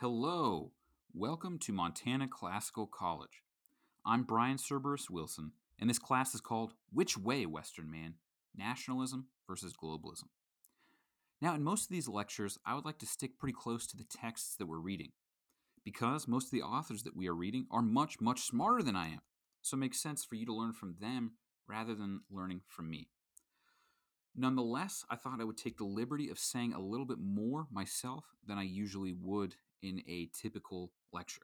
Hello! Welcome to Montana Classical College. I'm Brian Cerberus Wilson, and this class is called Which Way, Western Man? Nationalism versus Globalism. Now, in most of these lectures, I would like to stick pretty close to the texts that we're reading, because most of the authors that we are reading are much, much smarter than I am, so it makes sense for you to learn from them rather than learning from me. Nonetheless, I thought I would take the liberty of saying a little bit more myself than I usually would in a typical lecture.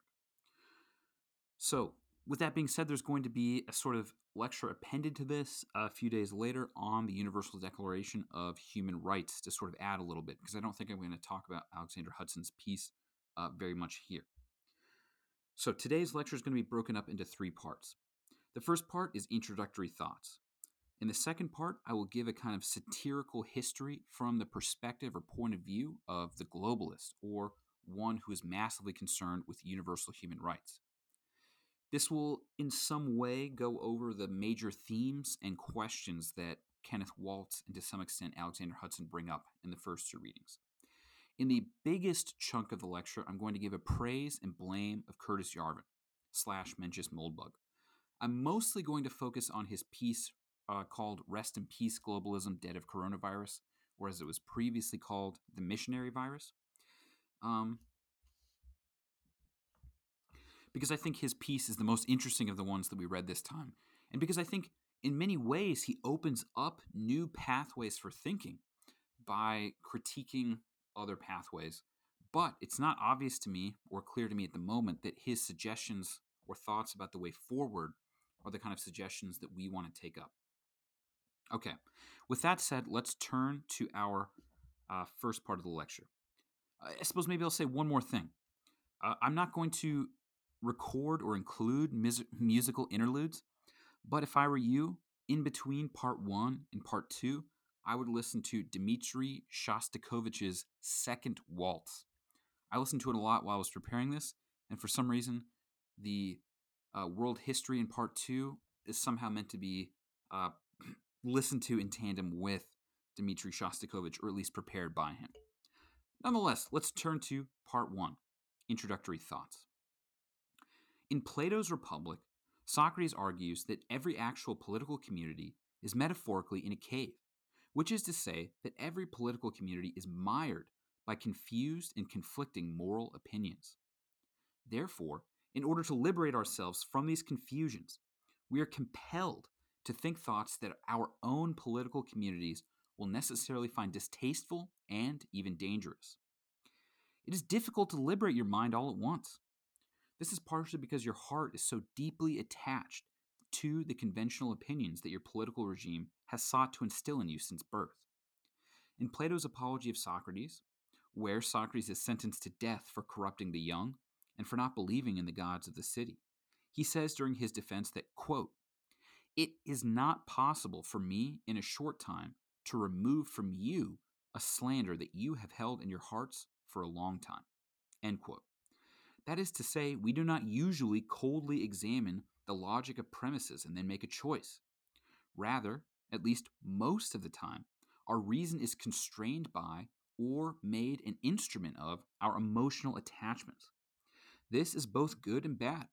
So, with that being said, there's going to be a sort of lecture appended to this a few days later on the Universal Declaration of Human Rights to sort of add a little bit, because I don't think I'm going to talk about Alexandra Hudson's piece very much here. So today's lecture is going to be broken up into three parts. The first part is introductory thoughts. In the second part, I will give a kind of satirical history from the perspective or point of view of the globalist, or one who is massively concerned with universal human rights. This will, in some way, go over the major themes and questions that Kenneth Waltz and, to some extent, Alexandra Hudson bring up in the first two readings. In the biggest chunk of the lecture, I'm going to give a praise and blame of Curtis Yarvin / Mencius Moldbug. I'm mostly going to focus on his piece called Rest in Peace Globalism, Dead of Coronavirus, or as it was previously called, The Missionary Virus. Because I think his piece is the most interesting of the ones that we read this time. And because I think in many ways he opens up new pathways for thinking by critiquing other pathways. But it's not obvious to me or clear to me at the moment that his suggestions or thoughts about the way forward are the kind of suggestions that we want to take up. Okay, with that said, let's turn to our first part of the lecture. I suppose maybe I'll say one more thing. I'm not going to record or include musical interludes, but if I were you, in between part one and part two, I would listen to Dmitry Shostakovich's Second Waltz. I listened to it a lot while I was preparing this, and for some reason, the world history in part two is somehow meant to be listened to in tandem with Dmitry Shostakovich, or at least prepared by him. Nonetheless, let's turn to part one, introductory thoughts. In Plato's Republic, Socrates argues that every actual political community is metaphorically in a cave, which is to say that every political community is mired by confused and conflicting moral opinions. Therefore, in order to liberate ourselves from these confusions, we are compelled to think thoughts that our own political communities will necessarily find distasteful and even dangerous. It is difficult to liberate your mind all at once. This is partially because your heart is so deeply attached to the conventional opinions that your political regime has sought to instill in you since birth. In Plato's Apology of Socrates, where Socrates is sentenced to death for corrupting the young and for not believing in the gods of the city, he says during his defense that, quote, "It is not possible for me in a short time to remove from you a slander that you have held in your hearts for a long time," end quote. That is to say, we do not usually coldly examine the logic of premises and then make a choice. Rather, at least most of the time, our reason is constrained by or made an instrument of our emotional attachments. This is both good and bad.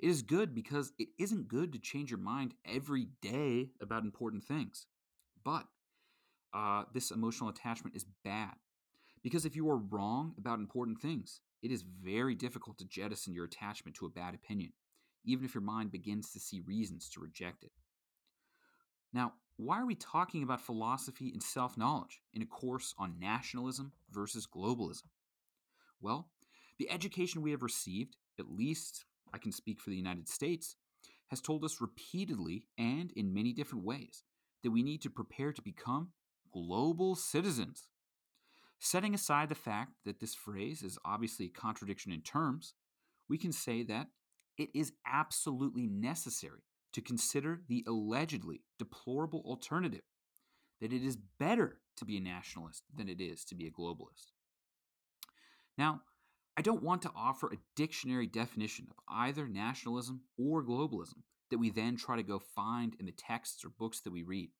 It is good because it isn't good to change your mind every day about important things. But this emotional attachment is bad, because if you are wrong about important things, it is very difficult to jettison your attachment to a bad opinion, even if your mind begins to see reasons to reject it. Now, why are we talking about philosophy and self-knowledge in a course on nationalism versus globalism? Well, the education we have received, at least I can speak for the United States, has told us repeatedly and in many different ways that we need to prepare to become global citizens. Setting aside the fact that this phrase is obviously a contradiction in terms, we can say that it is absolutely necessary to consider the allegedly deplorable alternative, that it is better to be a nationalist than it is to be a globalist. Now, I don't want to offer a dictionary definition of either nationalism or globalism that we then try to go find in the texts or books that we read.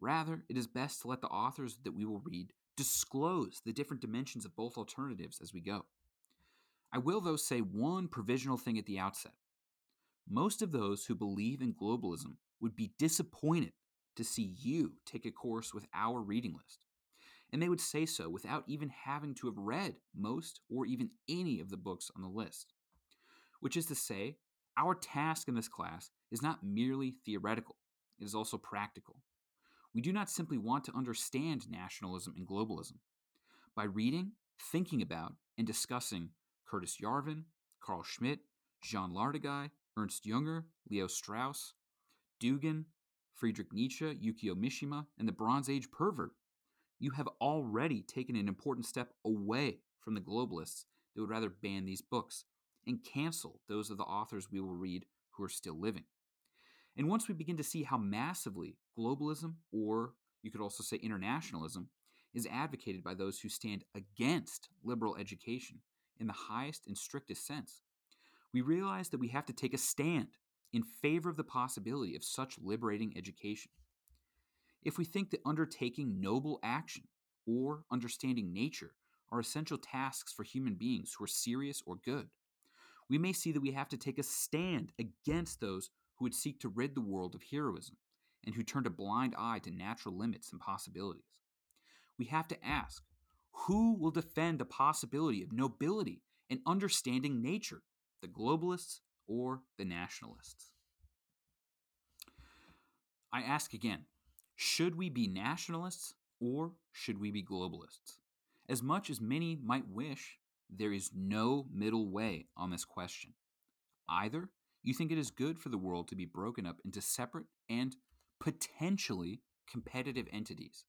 Rather, it is best to let the authors that we will read disclose the different dimensions of both alternatives as we go. I will, though, say one provisional thing at the outset. Most of those who believe in globalism would be disappointed to see you take a course with our reading list. And they would say so without even having to have read most or even any of the books on the list. Which is to say, our task in this class is not merely theoretical. It is also practical. We do not simply want to understand nationalism and globalism. By reading, thinking about, and discussing Curtis Yarvin, Carl Schmitt, Jean Lardegai, Ernst Jünger, Leo Strauss, Dugin, Friedrich Nietzsche, Yukio Mishima, and the Bronze Age Pervert, you have already taken an important step away from the globalists that would rather ban these books and cancel those of the authors we will read who are still living. And once we begin to see how massively globalism, or you could also say internationalism, is advocated by those who stand against liberal education in the highest and strictest sense, we realize that we have to take a stand in favor of the possibility of such liberating education. If we think that undertaking noble action or understanding nature are essential tasks for human beings who are serious or good, we may see that we have to take a stand against those who would seek to rid the world of heroism and who turned a blind eye to natural limits and possibilities. We have to ask, who will defend the possibility of nobility and understanding nature? The globalists or the nationalists? I ask again, should we be nationalists or should we be globalists? As much as many might wish, there is no middle way on this question. Either you think it is good for the world to be broken up into separate and potentially competitive entities,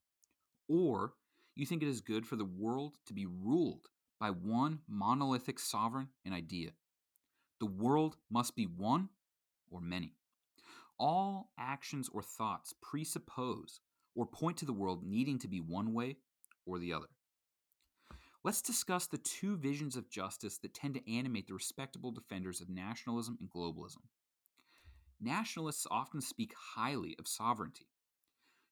or you think it is good for the world to be ruled by one monolithic sovereign and idea. The world must be one or many. All actions or thoughts presuppose or point to the world needing to be one way or the other. Let's discuss the two visions of justice that tend to animate the respectable defenders of nationalism and globalism. Nationalists often speak highly of sovereignty.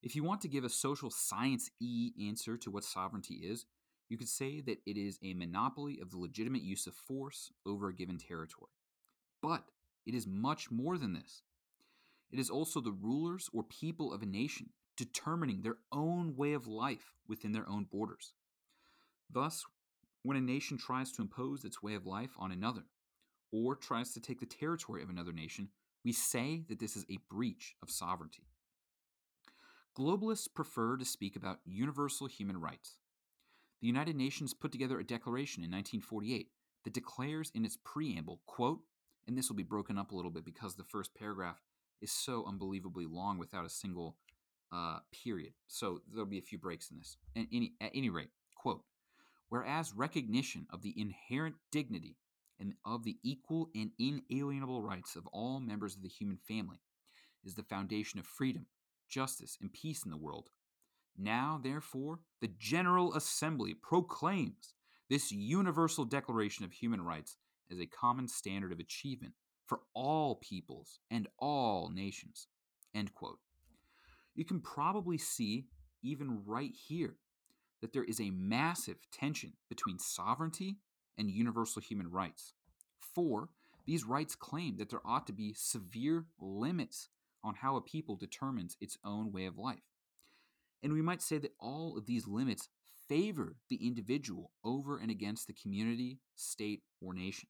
If you want to give a social science-y answer to what sovereignty is, you could say that it is a monopoly of the legitimate use of force over a given territory. But it is much more than this. It is also the rulers or people of a nation determining their own way of life within their own borders. Thus, when a nation tries to impose its way of life on another, or tries to take the territory of another nation, we say that this is a breach of sovereignty. Globalists prefer to speak about universal human rights. The United Nations put together a declaration in 1948 that declares in its preamble, quote, and this will be broken up a little bit because the first paragraph is so unbelievably long without a single period. So there'll be a few breaks in this. And at any rate, quote, whereas recognition of the inherent dignity and of the equal and inalienable rights of all members of the human family is the foundation of freedom, justice, and peace in the world, now, therefore, the General Assembly proclaims this Universal Declaration of Human Rights as a common standard of achievement for all peoples and all nations. End quote. You can probably see, even right here, that there is a massive tension between sovereignty and universal human rights. For these rights claim that there ought to be severe limits on how a people determines its own way of life. And we might say that all of these limits favor the individual over and against the community, state, or nation.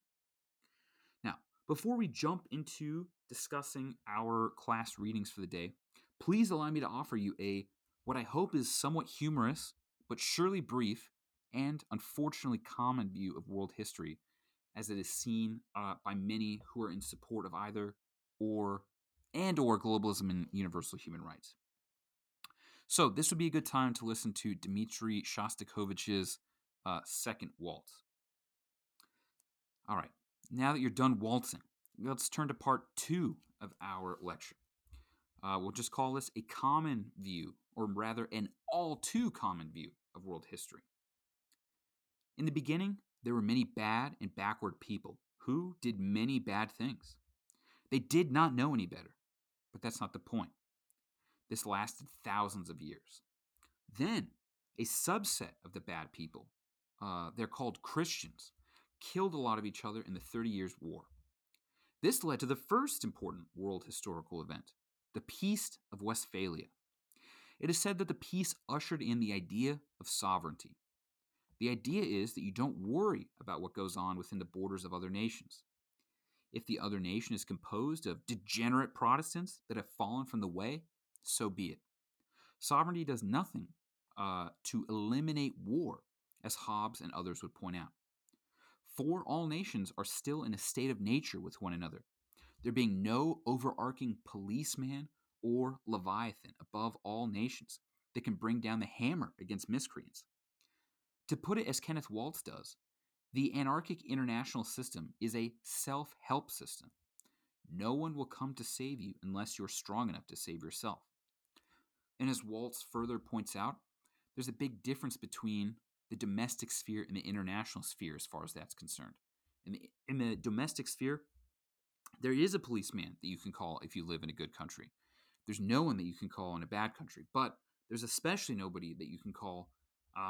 Now, before we jump into discussing our class readings for the day, please allow me to offer you what I hope is somewhat humorous, but surely brief, and unfortunately common view of world history, as it is seen by many who are in support of either or globalism and universal human rights. So this would be a good time to listen to Dmitry Shostakovich's second waltz. All right, now that you're done waltzing, let's turn to part two of our lecture. We'll just call this a common view, or rather an all too common view of world history. In the beginning, there were many bad and backward people who did many bad things. They did not know any better, but that's not the point. This lasted thousands of years. Then, a subset of the bad people, they're called Christians, killed a lot of each other in the 30 Years' War. This led to the first important world historical event, the Peace of Westphalia. It is said that the peace ushered in the idea of sovereignty. The idea is that you don't worry about what goes on within the borders of other nations. If the other nation is composed of degenerate Protestants that have fallen from the way, so be it. Sovereignty does nothing to eliminate war, as Hobbes and others would point out. For all nations are still in a state of nature with one another, there being no overarching policeman or leviathan above all nations that can bring down the hammer against miscreants. To put it as Kenneth Waltz does, the anarchic international system is a self-help system. No one will come to save you unless you're strong enough to save yourself. And as Waltz further points out, there's a big difference between the domestic sphere and the international sphere as far as that's concerned. In the domestic sphere, there is a policeman that you can call if you live in a good country. There's no one that you can call in a bad country, but there's especially nobody that you can call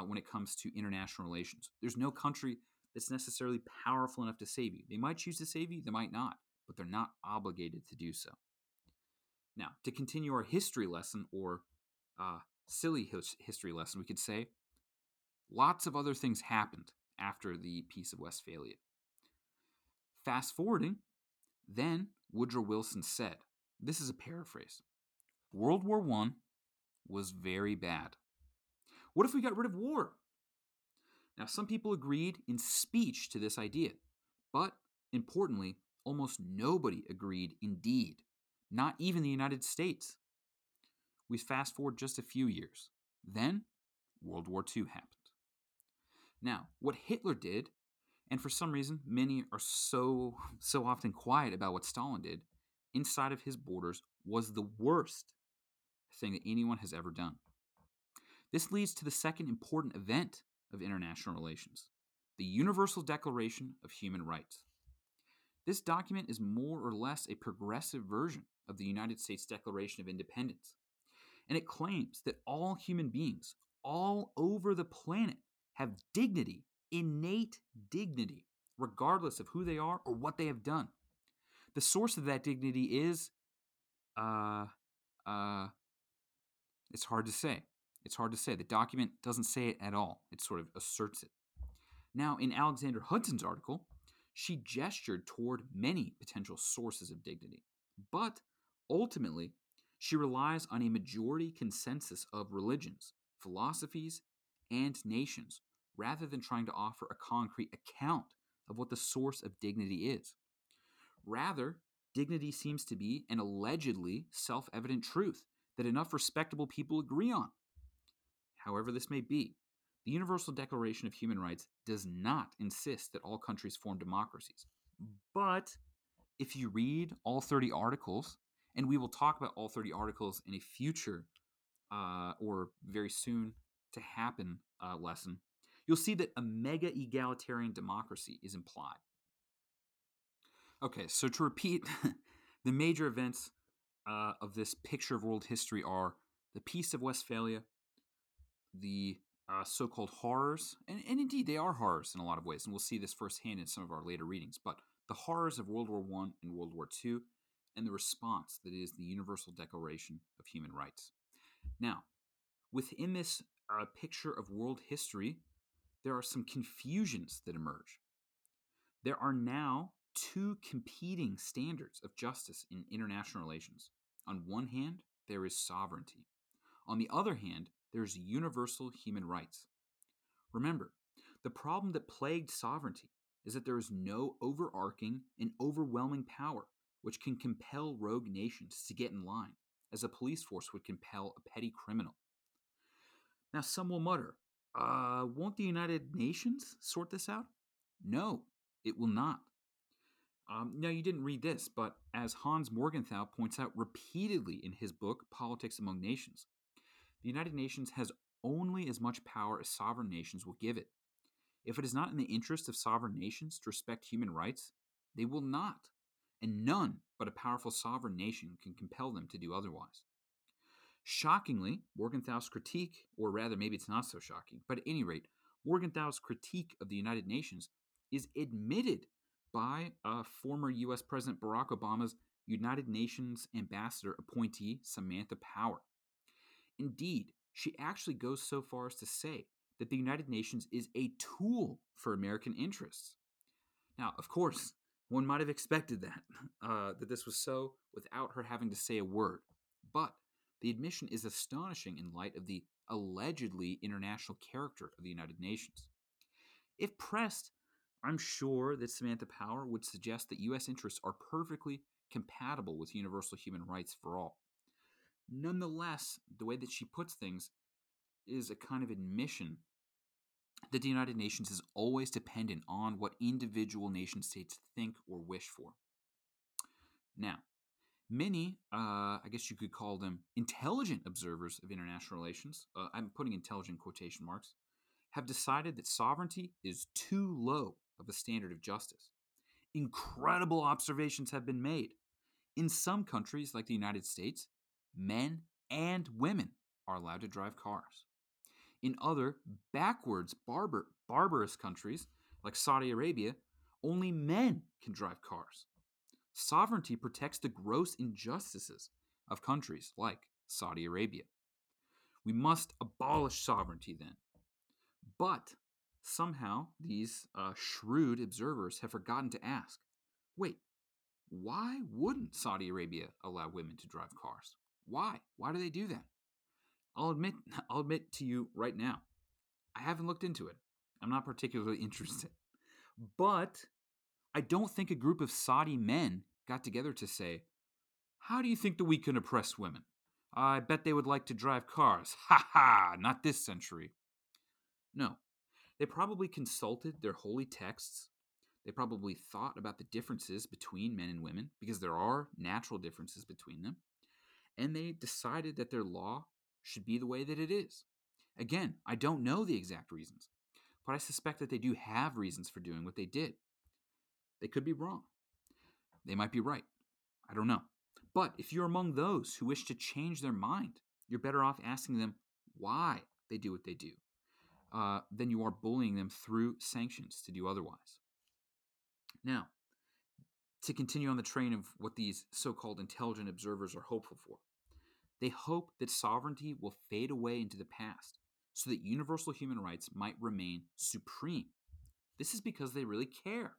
when it comes to international relations. There's no country that's necessarily powerful enough to save you. They might choose to save you, they might not, but they're not obligated to do so. Now, to continue our history lesson, or silly history lesson, we could say, lots of other things happened after the Peace of Westphalia. Fast forwarding, then Woodrow Wilson said, this is a paraphrase, World War I was very bad. What if we got rid of war? Now, some people agreed in speech to this idea, but importantly, almost nobody agreed in deed, not even the United States. We fast forward just a few years. Then, World War II happened. Now, what Hitler did, and for some reason, many are so often quiet about what Stalin did, inside of his borders was the worst thing that anyone has ever done. This leads to the second important event of international relations, the Universal Declaration of Human Rights. This document is more or less a progressive version of the United States Declaration of Independence, and it claims that all human beings all over the planet have dignity, innate dignity, regardless of who they are or what they have done. The source of that dignity is, it's hard to say. The document doesn't say it at all. It sort of asserts it. Now, in Alexandra Hudson's article, she gestured toward many potential sources of dignity, but ultimately, she relies on a majority consensus of religions, philosophies, and nations, rather than trying to offer a concrete account of what the source of dignity is. Rather, dignity seems to be an allegedly self-evident truth that enough respectable people agree on. However this may be, the Universal Declaration of Human Rights does not insist that all countries form democracies. But if you read all 30 articles, and we will talk about all 30 articles in a future or very soon to happen lesson, you'll see that a mega egalitarian democracy is implied. Okay, so to repeat, the major events of this picture of world history are the Peace of Westphalia, the so-called horrors, and indeed they are horrors in a lot of ways, and we'll see this firsthand in some of our later readings, but the horrors of World War I and World War II, and the response that is the Universal Declaration of Human Rights. Now, within this picture of world history, there are some confusions that emerge. There are now two competing standards of justice in international relations. On one hand, there is sovereignty. On the other hand, there's universal human rights. Remember, the problem that plagued sovereignty is that there is no overarching and overwhelming power which can compel rogue nations to get in line, as a police force would compel a petty criminal. Now, some will mutter, won't the United Nations sort this out? No, it will not. Now, you didn't read this, but as Hans Morgenthau points out repeatedly in his book, Politics Among Nations, the United Nations has only as much power as sovereign nations will give it. If it is not in the interest of sovereign nations to respect human rights, they will not, and none but a powerful sovereign nation can compel them to do otherwise. Shockingly, Morgenthau's critique, or rather maybe it's not so shocking, but at any rate, Morgenthau's critique of the United Nations is admitted by former U.S. President Barack Obama's United Nations ambassador appointee, Samantha Power. Indeed, she actually goes so far as to say that the United Nations is a tool for American interests. Now, of course, one might have expected that this was so without her having to say a word. But the admission is astonishing in light of the allegedly international character of the United Nations. If pressed, I'm sure that Samantha Power would suggest that U.S. interests are perfectly compatible with universal human rights for all. Nonetheless, the way that she puts things is a kind of admission that the United Nations is always dependent on what individual nation states think or wish for. Now, many, I guess you could call them intelligent observers of international relations, I'm putting intelligent quotation marks, have decided that sovereignty is too low of a standard of justice. Incredible observations have been made. In some countries, like the United States, men and women are allowed to drive cars. In other backwards, barbarous countries, like Saudi Arabia, only men can drive cars. Sovereignty protects the gross injustices of countries like Saudi Arabia. We must abolish sovereignty then. But somehow these shrewd observers have forgotten to ask, wait, why wouldn't Saudi Arabia allow women to drive cars? Why? Why do they do that? I'll admit to you right now, I haven't looked into it. I'm not particularly interested. But I don't think a group of Saudi men got together to say, how do you think that we can oppress women? I bet they would like to drive cars. Ha ha, not this century. No, they probably consulted their holy texts. They probably thought about the differences between men and women, because there are natural differences between them. And they decided that their law should be the way that it is. Again, I don't know the exact reasons, but I suspect that they do have reasons for doing what they did. They could be wrong. They might be right. I don't know. But if you're among those who wish to change their mind, you're better off asking them why they do what they do than you are bullying them through sanctions to do otherwise. Now, to continue on the train of what these so-called intelligent observers are hopeful for, they hope that sovereignty will fade away into the past so that universal human rights might remain supreme. This is because they really care.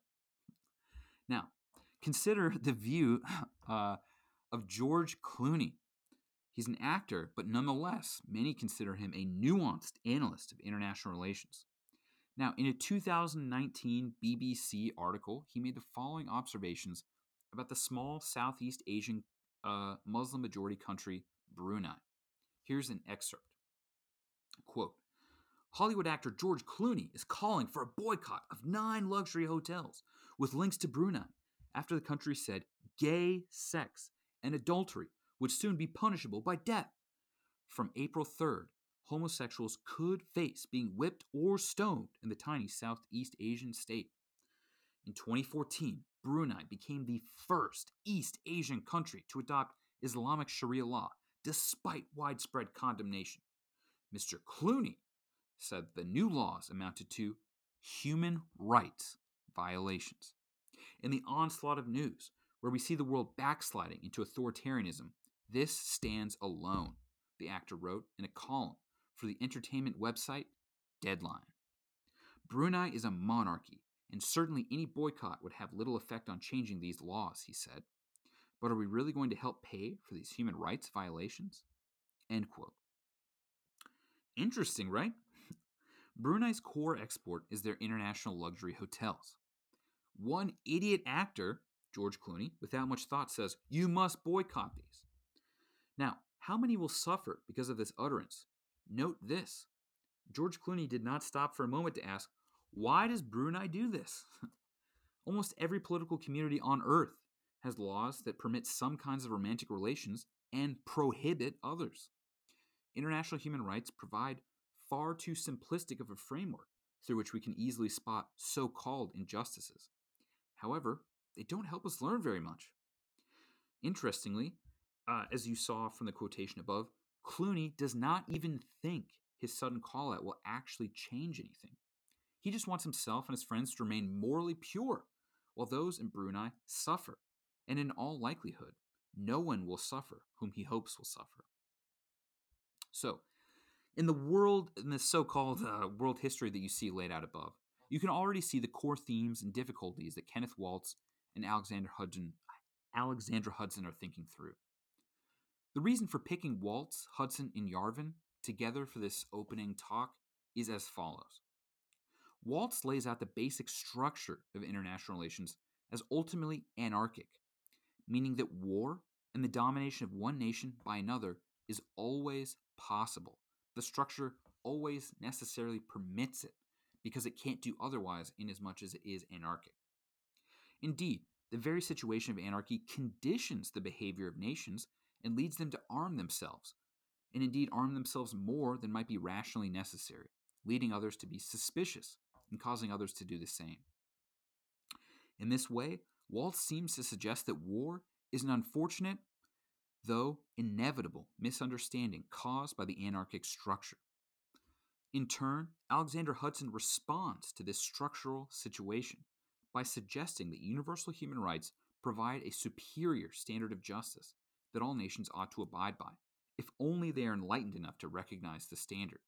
Now, consider the view of George Clooney. He's an actor, but nonetheless, many consider him a nuanced analyst of international relations. Now, in a 2019 BBC article, he made the following observations about the small Southeast Asian Muslim-majority country, Brunei. Here's an excerpt. Quote, Hollywood actor George Clooney is calling for a boycott of 9 luxury hotels with links to Brunei after the country said gay sex and adultery would soon be punishable by death. From April 3rd, homosexuals could face being whipped or stoned in the tiny Southeast Asian state. In 2014, Brunei became the first East Asian country to adopt Islamic Sharia law, despite widespread condemnation. Mr. Clooney said the new laws amounted to human rights violations. In the onslaught of news, where we see the world backsliding into authoritarianism, this stands alone, the actor wrote in a column for the entertainment website Deadline. Brunei is a monarchy, and certainly any boycott would have little effect on changing these laws, he said. But are we really going to help pay for these human rights violations? End quote. Interesting, right? Brunei's core export is their international luxury hotels. One idiot actor, George Clooney, without much thought says, you must boycott these. Now, how many will suffer because of this utterance? Note this. George Clooney did not stop for a moment to ask, why does Brunei do this? Almost every political community on earth has laws that permit some kinds of romantic relations and prohibit others. International human rights provide far too simplistic of a framework through which we can easily spot so-called injustices. However, they don't help us learn very much. Interestingly, as you saw from the quotation above, Clooney does not even think his sudden call-out will actually change anything. He just wants himself and his friends to remain morally pure, while those in Brunei suffer. And in all likelihood, no one will suffer whom he hopes will suffer. So, in the world, in the so-called world history that you see laid out above, you can already see the core themes and difficulties that Kenneth Waltz and Alexandra Hudson are thinking through. The reason for picking Waltz, Hudson, and Yarvin together for this opening talk is as follows. Waltz lays out the basic structure of international relations as ultimately anarchic, meaning that war and the domination of one nation by another is always possible. The structure always necessarily permits it, because it can't do otherwise inasmuch as it is anarchic. Indeed, the very situation of anarchy conditions the behavior of nations and leads them to arm themselves, and indeed arm themselves more than might be rationally necessary, leading others to be suspicious and causing others to do the same. In this way, Waltz seems to suggest that war is an unfortunate, though inevitable, misunderstanding caused by the anarchic structure. In turn, Alexander Hudson responds to this structural situation by suggesting that universal human rights provide a superior standard of justice that all nations ought to abide by, if only they are enlightened enough to recognize the standard.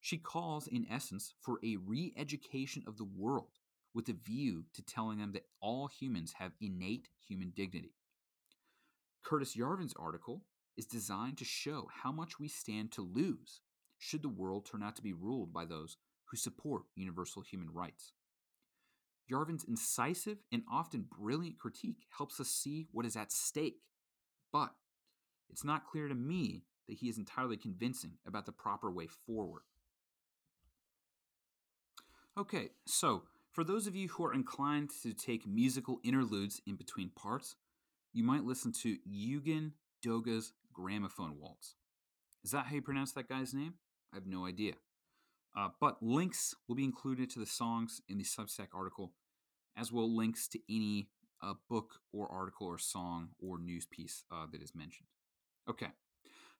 She calls, in essence, for a re-education of the world, with a view to telling them that all humans have innate human dignity. Curtis Yarvin's article is designed to show how much we stand to lose should the world turn out to be ruled by those who support universal human rights. Yarvin's incisive and often brilliant critique helps us see what is at stake, but it's not clear to me that he is entirely convincing about the proper way forward. Okay, so for those of you who are inclined to take musical interludes in between parts, you might listen to Eugen Doga's Gramophone Waltz. Is that how you pronounce that guy's name? I have no idea. But links will be included to the songs in the Substack article, as well links to any book or article or song or news piece that is mentioned. Okay,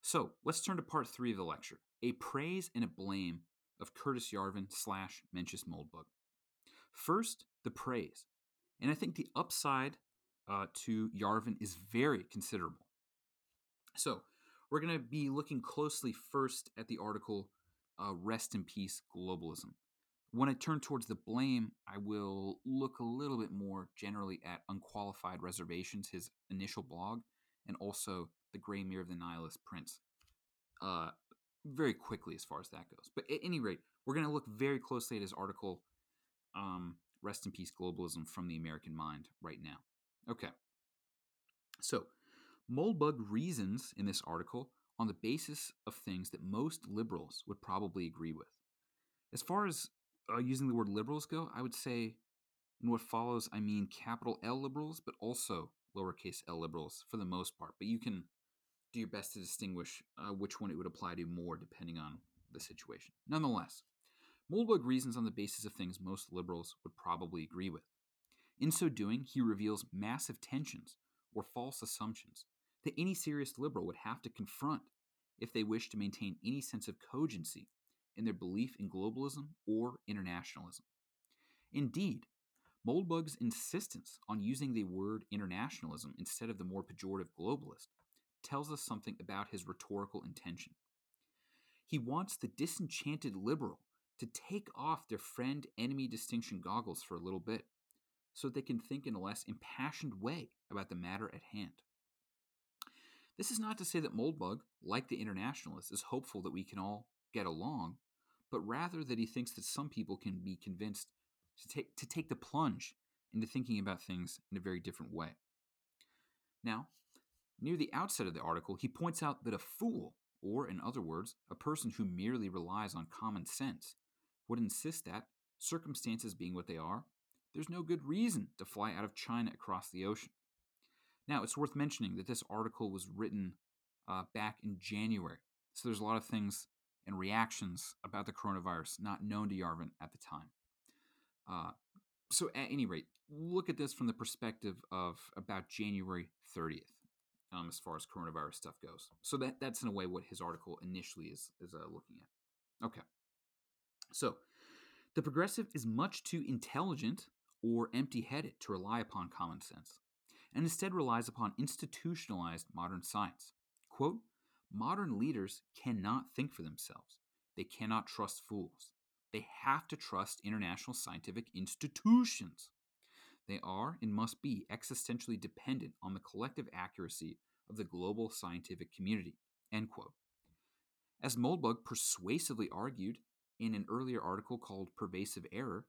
so let's turn to part 3 of the lecture, a praise and a blame of Curtis Yarvin / Mencius Moldbug. First, the praise. And I think the upside to Yarvin is very considerable. So we're going to be looking closely first at the article, Rest in Peace Globalism. When I turn towards the blame, I will look a little bit more generally at Unqualified Reservations, his initial blog, and also The Gray Mirror of the Nihilist Prince, very quickly as far as that goes. But at any rate, we're going to look very closely at his article, Rest in Peace Globalism from the American Mind right now. Okay, so Moldbug reasons in this article on the basis of things that most liberals would probably agree with. As far as using the word liberals go, I would say in what follows I mean capital L liberals, but also lowercase l liberals for the most part. But you can do your best to distinguish which one it would apply to more depending on the situation. Nonetheless, Moldbug reasons on the basis of things most liberals would probably agree with. In so doing, he reveals massive tensions or false assumptions that any serious liberal would have to confront if they wish to maintain any sense of cogency in their belief in globalism or internationalism. Indeed, Moldbug's insistence on using the word internationalism instead of the more pejorative globalist tells us something about his rhetorical intention. He wants the disenchanted liberal to take off their friend-enemy distinction goggles for a little bit so that they can think in a less impassioned way about the matter at hand. This is not to say that Moldbug, like the internationalist, is hopeful that we can all get along, but rather that he thinks that some people can be convinced to take the plunge into thinking about things in a very different way. Now, near the outset of the article, he points out that a fool, or in other words, a person who merely relies on common sense, would insist that, circumstances being what they are, there's no good reason to fly out of China across the ocean. Now, it's worth mentioning that this article was written back in January, so there's a lot of things and reactions about the coronavirus not known to Yarvin at the time. So at any rate, look at this from the perspective of about January 30th, as far as coronavirus stuff goes. So that's in a way what his article initially is looking at. Okay, so The progressive is much too intelligent or empty-headed to rely upon common sense, and instead relies upon institutionalized modern science. Quote, modern leaders cannot think for themselves. They cannot trust fools. They have to trust international scientific institutions. They are and must be existentially dependent on the collective accuracy of the global scientific community. End quote. As Moldbug persuasively argued in an earlier article called Pervasive Error,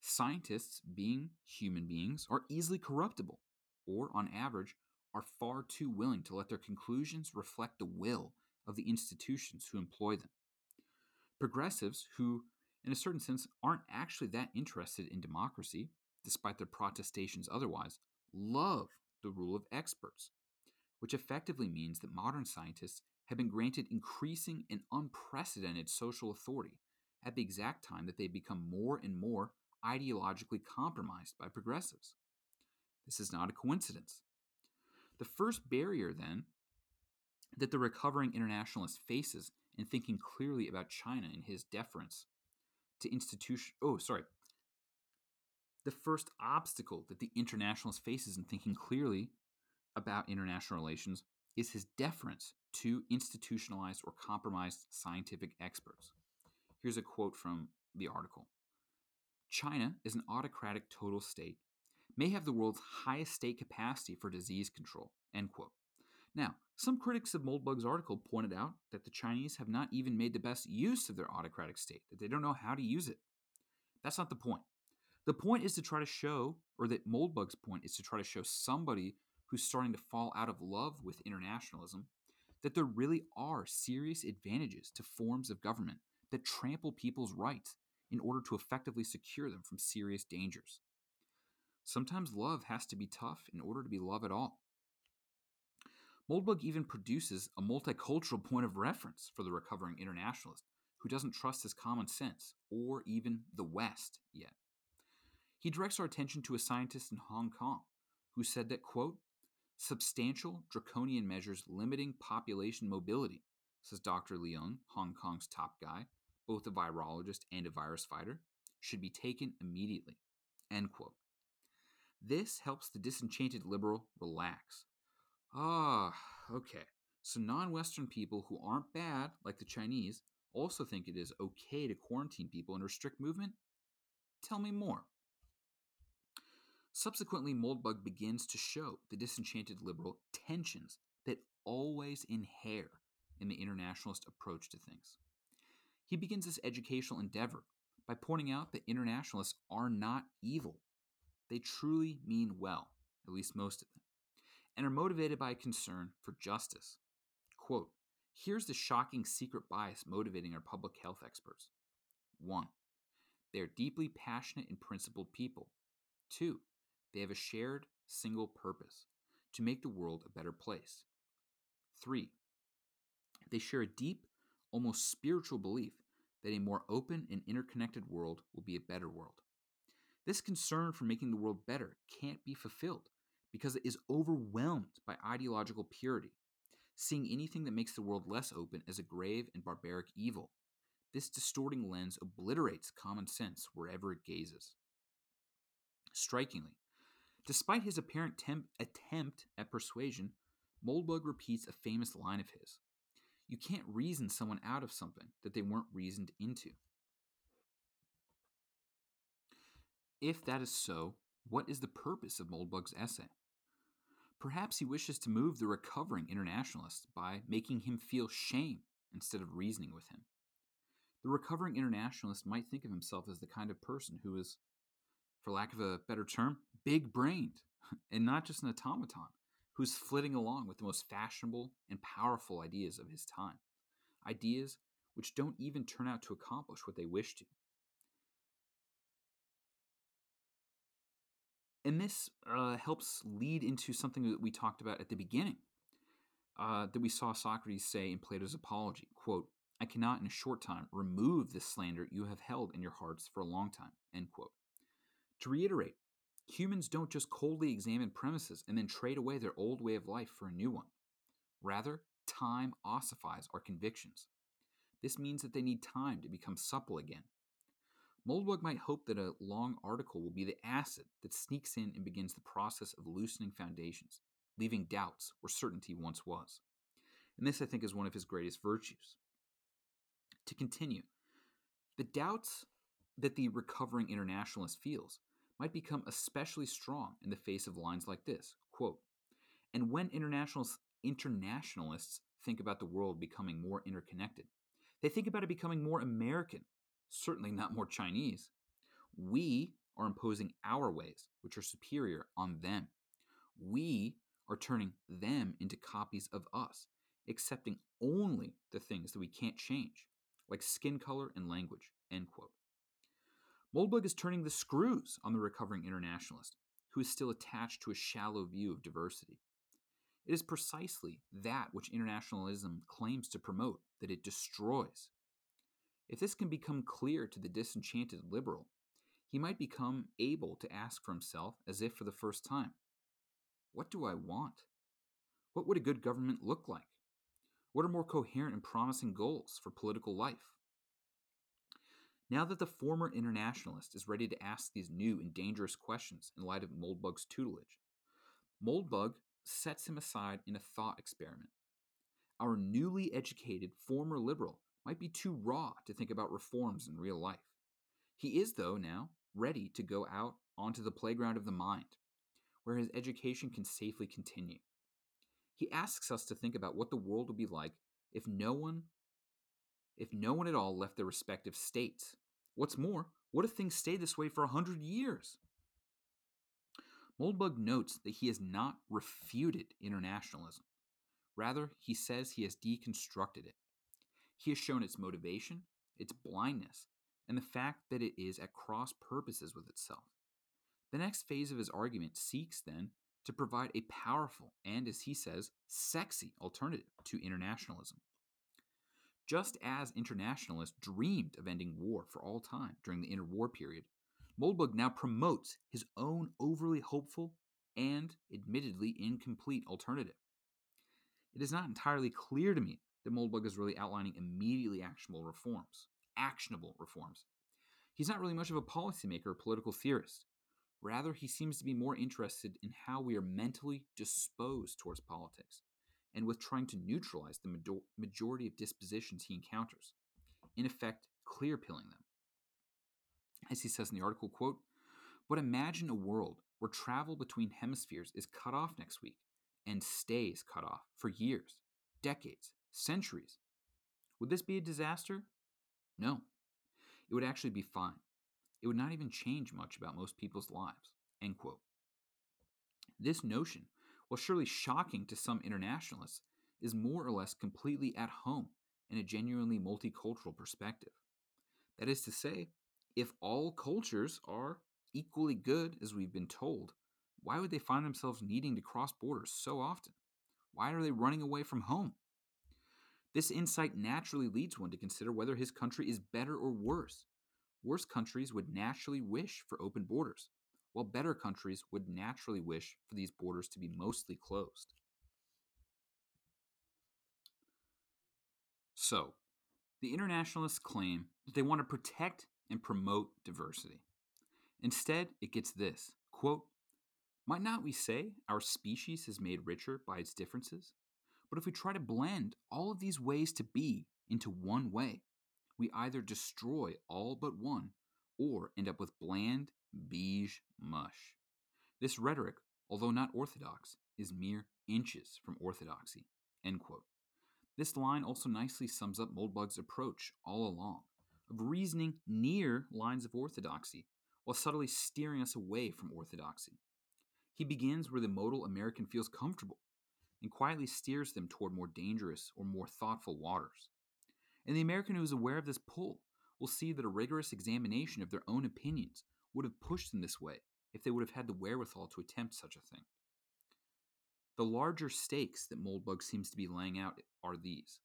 scientists, being human beings, are easily corruptible, or on average, are far too willing to let their conclusions reflect the will of the institutions who employ them. Progressives, who, in a certain sense, aren't actually that interested in democracy, despite their protestations otherwise, love the rule of experts, which effectively means that modern scientists have been granted increasing and unprecedented social authority at the exact time that they become more and more ideologically compromised by progressives. This is not a coincidence. The first barrier, then, that the recovering internationalist faces in thinking clearly about China and his deference to the first obstacle that the internationalist faces in thinking clearly about international relations is his deference to institutionalized or compromised scientific experts. Here's a quote from the article. China is an autocratic total state, may have the world's highest state capacity for disease control, end quote. Now, some critics of Moldbug's article pointed out that the Chinese have not even made the best use of their autocratic state, that they don't know how to use it. That's not the point. The point is to try to show, or that Moldbug's point is to try to show somebody who's starting to fall out of love with internationalism, that there really are serious advantages to forms of government that trample people's rights in order to effectively secure them from serious dangers. Sometimes love has to be tough in order to be love at all. Moldbug even produces a multicultural point of reference for the recovering internationalist who doesn't trust his common sense or even the West yet. He directs our attention to a scientist in Hong Kong who said that, quote, substantial draconian measures limiting population mobility, says Dr. Leung, Hong Kong's top guy, both a virologist and a virus fighter, should be taken immediately, end quote. This helps the disenchanted liberal relax. Okay, so non-Western people who aren't bad, like the Chinese, also think it is okay to quarantine people and restrict movement? Tell me more. Subsequently, Moldbug begins to show the disenchanted liberal tensions that always inhere in the internationalist approach to things. He begins this educational endeavor by pointing out that internationalists are not evil. They truly mean well, at least most of them, and are motivated by a concern for justice. Quote, here's the shocking secret bias motivating our public health experts. 1. They are deeply passionate and principled people. 2. They have a shared, single purpose, to make the world a better place. 3. They share a deep, almost spiritual belief that a more open and interconnected world will be a better world. This concern for making the world better can't be fulfilled because it is overwhelmed by ideological purity, seeing anything that makes the world less open as a grave and barbaric evil. This distorting lens obliterates common sense wherever it gazes. Strikingly, despite his apparent attempt at persuasion, Moldbug repeats a famous line of his. You can't reason someone out of something that they weren't reasoned into. If that is so, what is the purpose of Moldbug's essay? Perhaps he wishes to move the recovering internationalist by making him feel shame instead of reasoning with him. The recovering internationalist might think of himself as the kind of person who is, for lack of a better term, big-brained, and not just an automaton who's flitting along with the most fashionable and powerful ideas of his time, ideas which don't even turn out to accomplish what they wish to. And this helps lead into something that we talked about at the beginning, that we saw Socrates say in Plato's Apology, quote, I cannot in a short time remove this slander you have held in your hearts for a long time, end quote. To reiterate, humans don't just coldly examine premises and then trade away their old way of life for a new one. Rather, time ossifies our convictions. This means that they need time to become supple again. Moldbug might hope that a long article will be the acid that sneaks in and begins the process of loosening foundations, leaving doubts where certainty once was. And this, I think, is one of his greatest virtues. To continue, the doubts that the recovering internationalist feels might become especially strong in the face of lines like this, quote, "And when internationalists think about the world becoming more interconnected, they think about it becoming more American, certainly not more Chinese. We are imposing our ways, which are superior, on them. We are turning them into copies of us, accepting only the things that we can't change, like skin color and language," end quote. Moldbug is turning the screws on the recovering internationalist, who is still attached to a shallow view of diversity. It is precisely that which internationalism claims to promote, that it destroys. If this can become clear to the disenchanted liberal, he might become able to ask for himself, as if for the first time, what do I want? What would a good government look like? What are more coherent and promising goals for political life? Now that the former internationalist is ready to ask these new and dangerous questions in light of Moldbug's tutelage, Moldbug sets him aside in a thought experiment. Our newly educated former liberal might be too raw to think about reforms in real life. He is, though, now ready to go out onto the playground of the mind, where his education can safely continue. He asks us to think about what the world would be like if no one at all left their respective states. What's more, what if things stayed this way for 100 years? Moldbug notes that he has not refuted internationalism. Rather, he says he has deconstructed it. He has shown its motivation, its blindness, and the fact that it is at cross purposes with itself. The next phase of his argument seeks, then, to provide a powerful and, as he says, sexy alternative to internationalism. Just as internationalists dreamed of ending war for all time during the interwar period, Moldbug now promotes his own overly hopeful and admittedly incomplete alternative. It is not entirely clear to me that Moldbug is really outlining immediately actionable reforms. He's not really much of a policymaker or political theorist. Rather, he seems to be more interested in how we are mentally disposed towards politics and with trying to neutralize the majority of dispositions he encounters, in effect, clear-pilling them. As he says in the article, quote, "But imagine a world where travel between hemispheres is cut off next week and stays cut off for years, decades, centuries. Would this be a disaster? No. It would actually be fine. It would not even change much about most people's lives," end quote. This notion, while surely shocking to some internationalists, is more or less completely at home in a genuinely multicultural perspective. That is to say, if all cultures are equally good, as we've been told, why would they find themselves needing to cross borders so often? Why are they running away from home? This insight naturally leads one to consider whether his country is better or worse. Worse countries would naturally wish for open borders, while better countries would naturally wish for these borders to be mostly closed. So, the internationalists claim that they want to protect and promote diversity. Instead, it gets this, quote, "Might not we say our species is made richer by its differences? But if we try to blend all of these ways to be into one way, we either destroy all but one or end up with bland, beige mush. This rhetoric, although not orthodox, is mere inches from orthodoxy," end quote. This line also nicely sums up Moldbug's approach all along, of reasoning near lines of orthodoxy, while subtly steering us away from orthodoxy. He begins where the modal American feels comfortable, and quietly steers them toward more dangerous or more thoughtful waters. And the American who is aware of this pull will see that a rigorous examination of their own opinions would have pushed them this way if they would have had the wherewithal to attempt such a thing. The larger stakes that Moldbug seems to be laying out are these.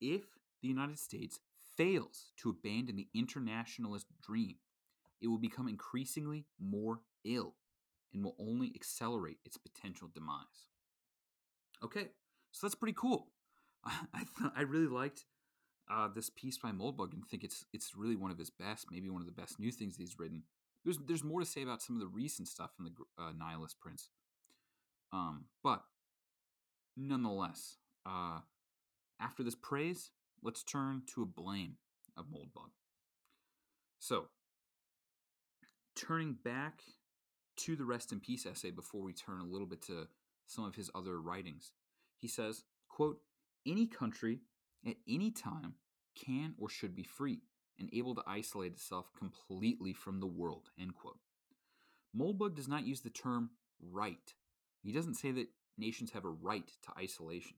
If the United States fails to abandon the internationalist dream, it will become increasingly more ill and will only accelerate its potential demise. Okay, so that's pretty cool. I really liked this piece by Moldbug and think it's really one of his best, maybe one of the best new things he's written. There's more to say about some of the recent stuff in the Nihilist Prince. But nonetheless, after this praise, let's turn to a blame of Moldbug. So, turning back to the Rest in Peace essay before we turn a little bit to some of his other writings, he says, quote, any country at any time can or should be free and able to isolate itself completely from the world, end quote. Moldbug does not use the term right. He doesn't say that nations have a right to isolation.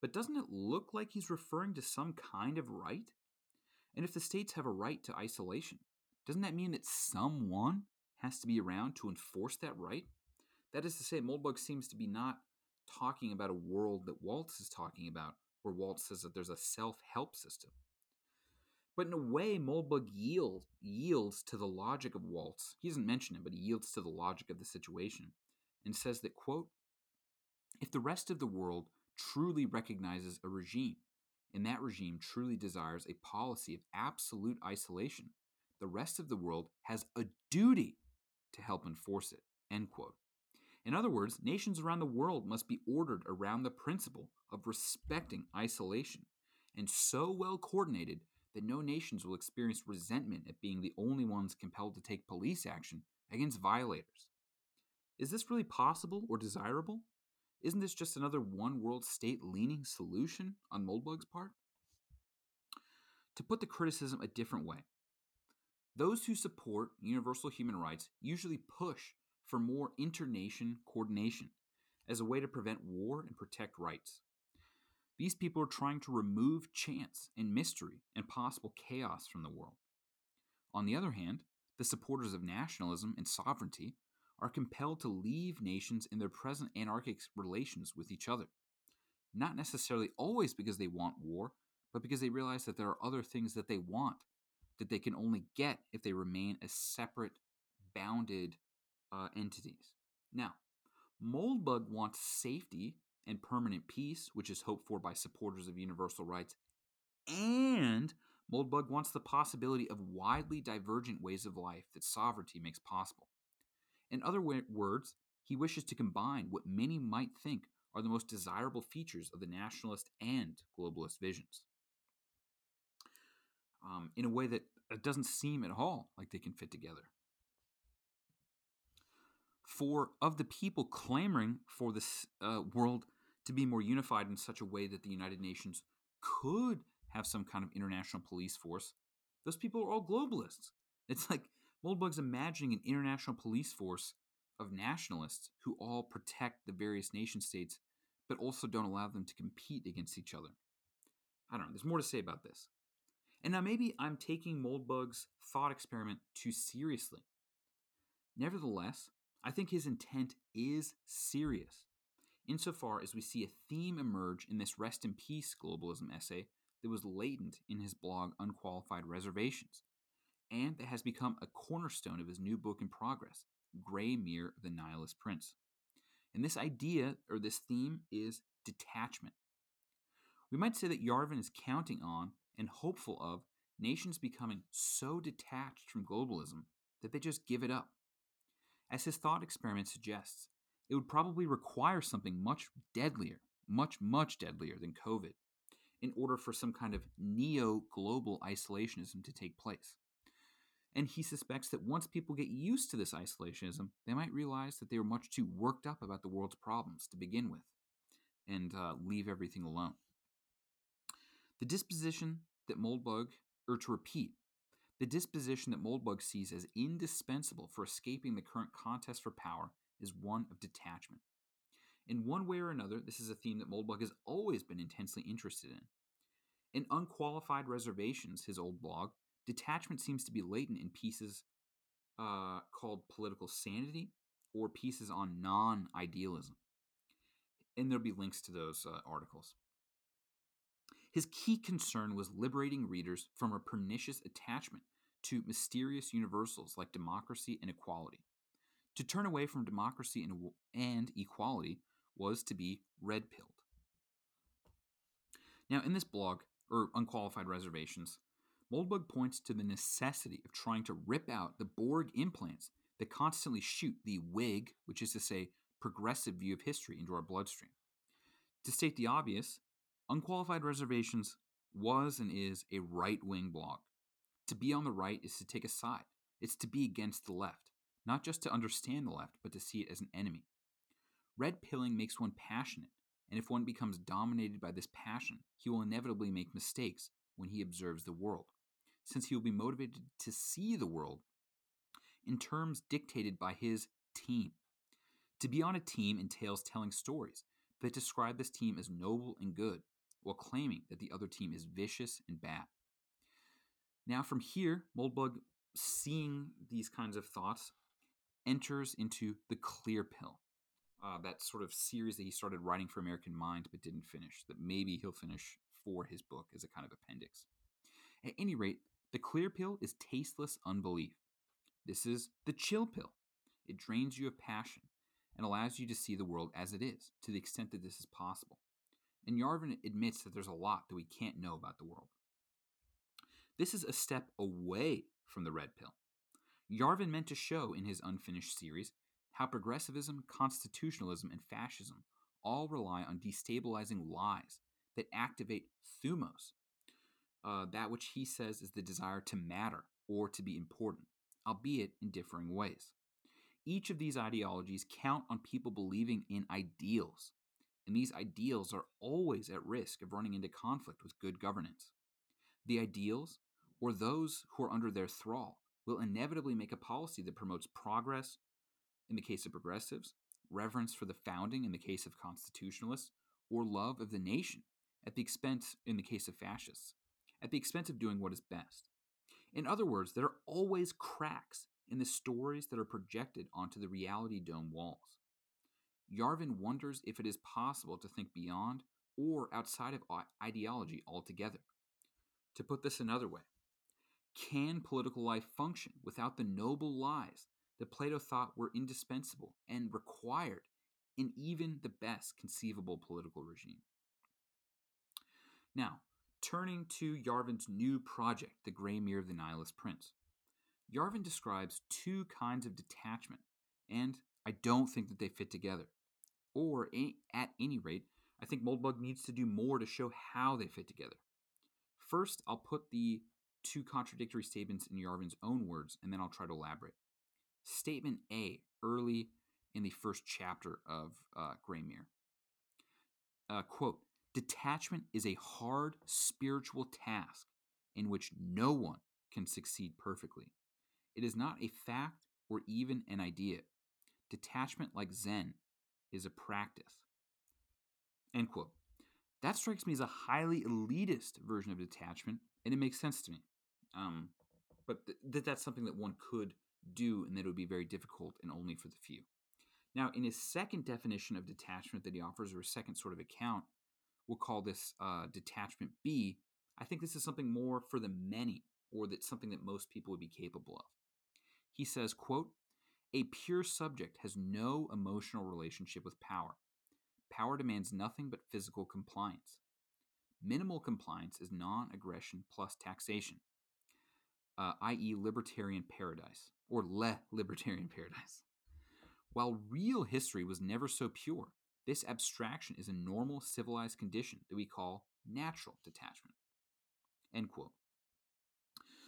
But doesn't it look like he's referring to some kind of right? And if the states have a right to isolation, doesn't that mean that someone has to be around to enforce that right? That is to say, Moldbug seems to be not talking about a world that Waltz is talking about, where Waltz says that there's a self-help system. But in a way, Moldbug yields to the logic of Waltz. He doesn't mention it, but he yields to the logic of the situation and says that, quote, if the rest of the world truly recognizes a regime, and that regime truly desires a policy of absolute isolation, the rest of the world has a duty to help enforce it, end quote. In other words, nations around the world must be ordered around the principle of respecting isolation, and so well coordinated that no nations will experience resentment at being the only ones compelled to take police action against violators. Is this really possible or desirable? Isn't this just another one-world state-leaning solution on Moldbug's part? To put the criticism a different way, those who support universal human rights usually push for more inter-nation coordination as a way to prevent war and protect rights. These people are trying to remove chance and mystery and possible chaos from the world. On the other hand, the supporters of nationalism and sovereignty are compelled to leave nations in their present anarchic relations with each other, not necessarily always because they want war, but because they realize that there are other things that they want, that they can only get if they remain as separate, bounded entities. Now, Moldbug wants safety and permanent peace, which is hoped for by supporters of universal rights, and Moldbug wants the possibility of widely divergent ways of life that sovereignty makes possible. In other words, he wishes to combine what many might think are the most desirable features of the nationalist and globalist visions, in a way that doesn't seem at all like they can fit together. For of the people clamoring for this world to be more unified in such a way that the United Nations could have some kind of international police force, those people are all globalists. It's like Moldbug's imagining an international police force of nationalists who all protect the various nation states, but also don't allow them to compete against each other. I don't know, there's more to say about this. And now maybe I'm taking Moldbug's thought experiment too seriously. Nevertheless, I think his intent is serious, insofar as we see a theme emerge in this Rest in Peace Globalism essay that was latent in his blog Unqualified Reservations, and that has become a cornerstone of his new book in progress, Gray Mirror of the Nihilist Prince. And this idea, or this theme, is detachment. We might say that Yarvin is counting on and hopeful of nations becoming so detached from globalism that they just give it up. As his thought experiment suggests, it would probably require something much deadlier than COVID in order for some kind of neo-global isolationism to take place. And he suspects that once people get used to this isolationism, they might realize that they were much too worked up about the world's problems to begin with and leave everything alone. The disposition that Moldbug, or to repeat, the disposition that Moldbug sees as indispensable for escaping the current contest for power is one of detachment. In one way or another, this is a theme that Moldbug has always been intensely interested in. In Unqualified Reservations, his old blog, detachment seems to be latent in pieces called Political Sanity or pieces on non-idealism. And there'll be links to those articles. His key concern was liberating readers from a pernicious attachment to mysterious universals like democracy and equality. To turn away from democracy and equality was to be red-pilled. Now, in this blog, or Unqualified Reservations, Moldbug points to the necessity of trying to rip out the Borg implants that constantly shoot the Whig, which is to say, progressive view of history, into our bloodstream. To state the obvious, Unqualified Reservations was and is a right-wing blog. To be on the right is to take a side. It's to be against the left, not just to understand the left, but to see it as an enemy. Red pilling makes one passionate, and if one becomes dominated by this passion, he will inevitably make mistakes when he observes the world, since he will be motivated to see the world in terms dictated by his team. To be on a team entails telling stories that describe this team as noble and good, while claiming that the other team is vicious and bad. Now from here, Moldbug, seeing these kinds of thoughts, enters into the clear pill, that sort of series that he started writing for American Mind but didn't finish, that maybe he'll finish for his book as a kind of appendix. At any rate, the clear pill is tasteless unbelief. This is the chill pill. It drains you of passion and allows you to see the world as it is, to the extent that this is possible. And Yarvin admits that there's a lot that we can't know about the world. This is a step away from the red pill. Yarvin meant to show in his unfinished series how progressivism, constitutionalism, and fascism all rely on destabilizing lies that activate thumos, that which he says is the desire to matter or to be important, albeit in differing ways. Each of these ideologies count on people believing in ideals, and these ideals are always at risk of running into conflict with good governance. The ideals, or those who are under their thrall, will inevitably make a policy that promotes progress in the case of progressives, reverence for the founding in the case of constitutionalists, or love of the nation at the expense, in the case of fascists, at the expense of doing what is best. In other words, there are always cracks in the stories that are projected onto the reality dome walls. Yarvin wonders if it is possible to think beyond or outside of ideology altogether. To put this another way, can political life function without the noble lies that Plato thought were indispensable and required in even the best conceivable political regime? Now, turning to Yarvin's new project, The Gray Mirror of the Nihilist Prince, Yarvin describes two kinds of detachment, and I don't think that they fit together. Or, at any rate, I think Moldbug needs to do more to show how they fit together. First, I'll put the two contradictory statements in Yarvin's own words, and then I'll try to elaborate. Statement A, early in the first chapter of Gray Mirror. Quote, detachment is a hard spiritual task in which no one can succeed perfectly. It is not a fact or even an idea. Detachment, like Zen, is a practice. End quote. That strikes me as a highly elitist version of detachment, and it makes sense to me. But that's something that one could do, and that it would be very difficult and only for the few. Now, in his second definition of detachment that he offers, or a second sort of account, we'll call this detachment B. I think this is something more for the many, or that's something that most people would be capable of. He says, quote, a pure subject has no emotional relationship with power. Power demands nothing but physical compliance. Minimal compliance is non-aggression plus taxation, i.e. libertarian paradise, or libertarian paradise. While real history was never so pure, this abstraction is a normal civilized condition that we call natural detachment. End quote.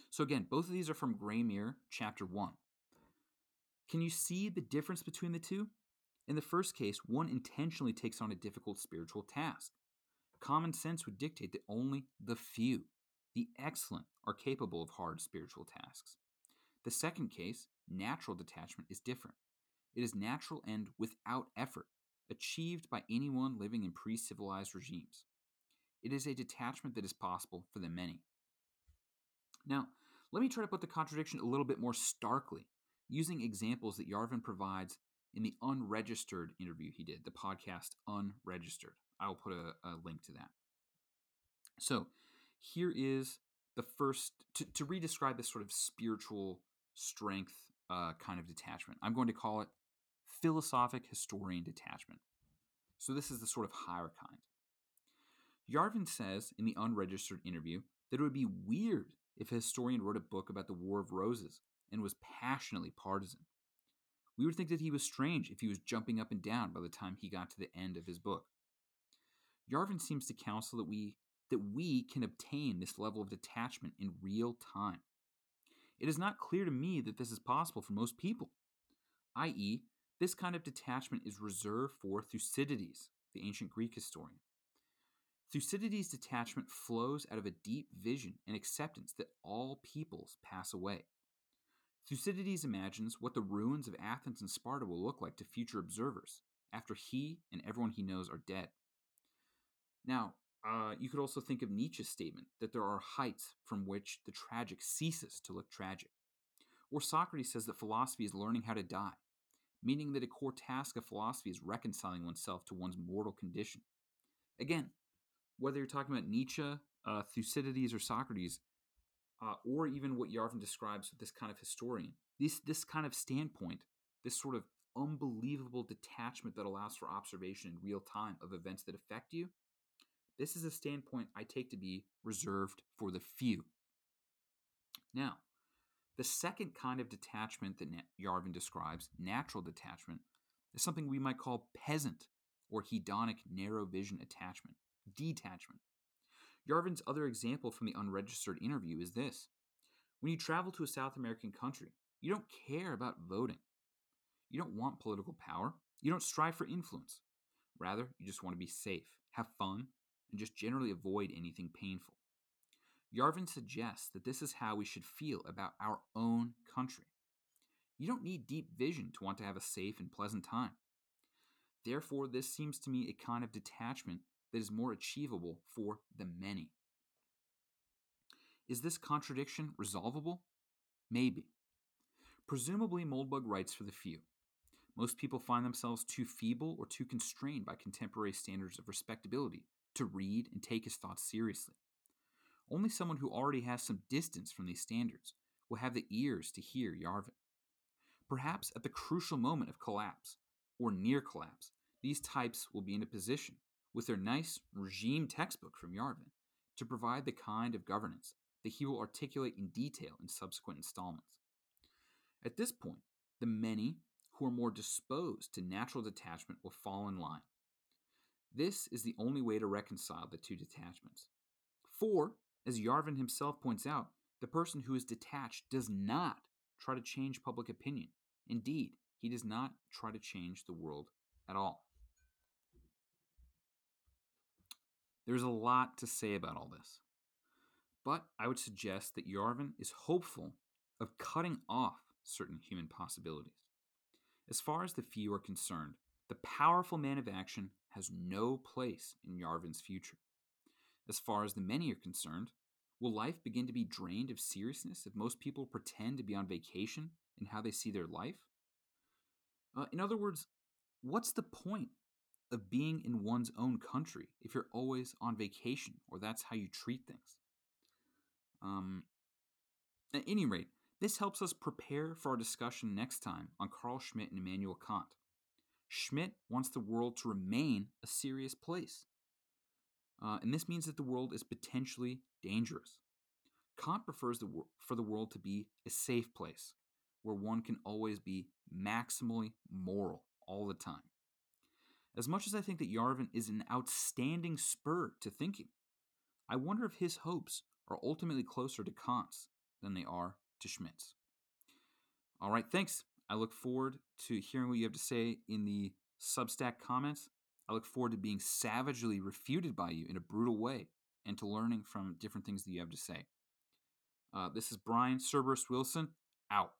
So again, both of these are from Gray Mirror, Chapter 1. Can you see the difference between the two? In the first case, one intentionally takes on a difficult spiritual task. Common sense would dictate that only the few, the excellent, are capable of hard spiritual tasks. The second case, natural detachment, is different. It is natural and without effort, achieved by anyone living in pre-civilized regimes. It is a detachment that is possible for the many. Now, let me try to put the contradiction a little bit more starkly, using examples that Yarvin provides in the Unregistered interview he did, the podcast Unregistered. I'll put a link to that. So here is the first, to re-describe this sort of spiritual strength kind of detachment. I'm going to call it philosophic historian detachment. So this is the sort of higher kind. Yarvin says in the Unregistered interview that it would be weird if a historian wrote a book about the War of Roses and was passionately partisan. We would think that he was strange if he was jumping up and down by the time he got to the end of his book. Yarvin seems to counsel that we can obtain this level of detachment in real time. It is not clear to me that this is possible for most people, i.e., this kind of detachment is reserved for Thucydides, the ancient Greek historian. Thucydides' detachment flows out of a deep vision and acceptance that all peoples pass away. Thucydides imagines what the ruins of Athens and Sparta will look like to future observers after he and everyone he knows are dead. Now, you could also think of Nietzsche's statement that there are heights from which the tragic ceases to look tragic. Or Socrates says that philosophy is learning how to die, meaning that a core task of philosophy is reconciling oneself to one's mortal condition. Again, whether you're talking about Nietzsche, Thucydides, or Socrates, or even what Yarvin describes with this kind of historian, this kind of standpoint, this sort of unbelievable detachment that allows for observation in real time of events that affect you, this is a standpoint I take to be reserved for the few. Now, the second kind of detachment that Yarvin describes, natural detachment, is something we might call peasant or hedonic narrow vision attachment, detachment. Yarvin's other example from the Unregistered interview is this. When you travel to a South American country, you don't care about voting. You don't want political power. You don't strive for influence. Rather, you just want to be safe, have fun, and just generally avoid anything painful. Yarvin suggests that this is how we should feel about our own country. You don't need deep vision to want to have a safe and pleasant time. Therefore, this seems to me a kind of detachment that is more achievable for the many. Is this contradiction resolvable? Maybe. Presumably, Moldbug writes for the few. Most people find themselves too feeble or too constrained by contemporary standards of respectability to read and take his thoughts seriously. Only someone who already has some distance from these standards will have the ears to hear Yarvin. Perhaps at the crucial moment of collapse, or near collapse, these types will be in a position, with their nice regime textbook from Yarvin, to provide the kind of governance that he will articulate in detail in subsequent installments. At this point, the many who are more disposed to natural detachment will fall in line. This is the only way to reconcile the two detachments. For, as Yarvin himself points out, the person who is detached does not try to change public opinion. Indeed, he does not try to change the world at all. There's a lot to say about all this, but I would suggest that Yarvin is hopeful of cutting off certain human possibilities. As far as the few are concerned, the powerful man of action has no place in Yarvin's future. As far as the many are concerned, will life begin to be drained of seriousness if most people pretend to be on vacation in how they see their life? In other words, what's the point of being in one's own country if you're always on vacation or that's how you treat things? At any rate, this helps us prepare for our discussion next time on Carl Schmitt and Immanuel Kant. Schmitt wants the world to remain a serious place. And this means that the world is potentially dangerous. Kant prefers for the world to be a safe place, where one can always be maximally moral all the time. As much as I think that Yarvin is an outstanding spur to thinking, I wonder if his hopes are ultimately closer to Kant's than they are to Schmitt's. All right, thanks. I look forward to hearing what you have to say in the Substack comments. I look forward to being savagely refuted by you in a brutal way and to learning from different things that you have to say. This is Brian Cerberus Wilson, out.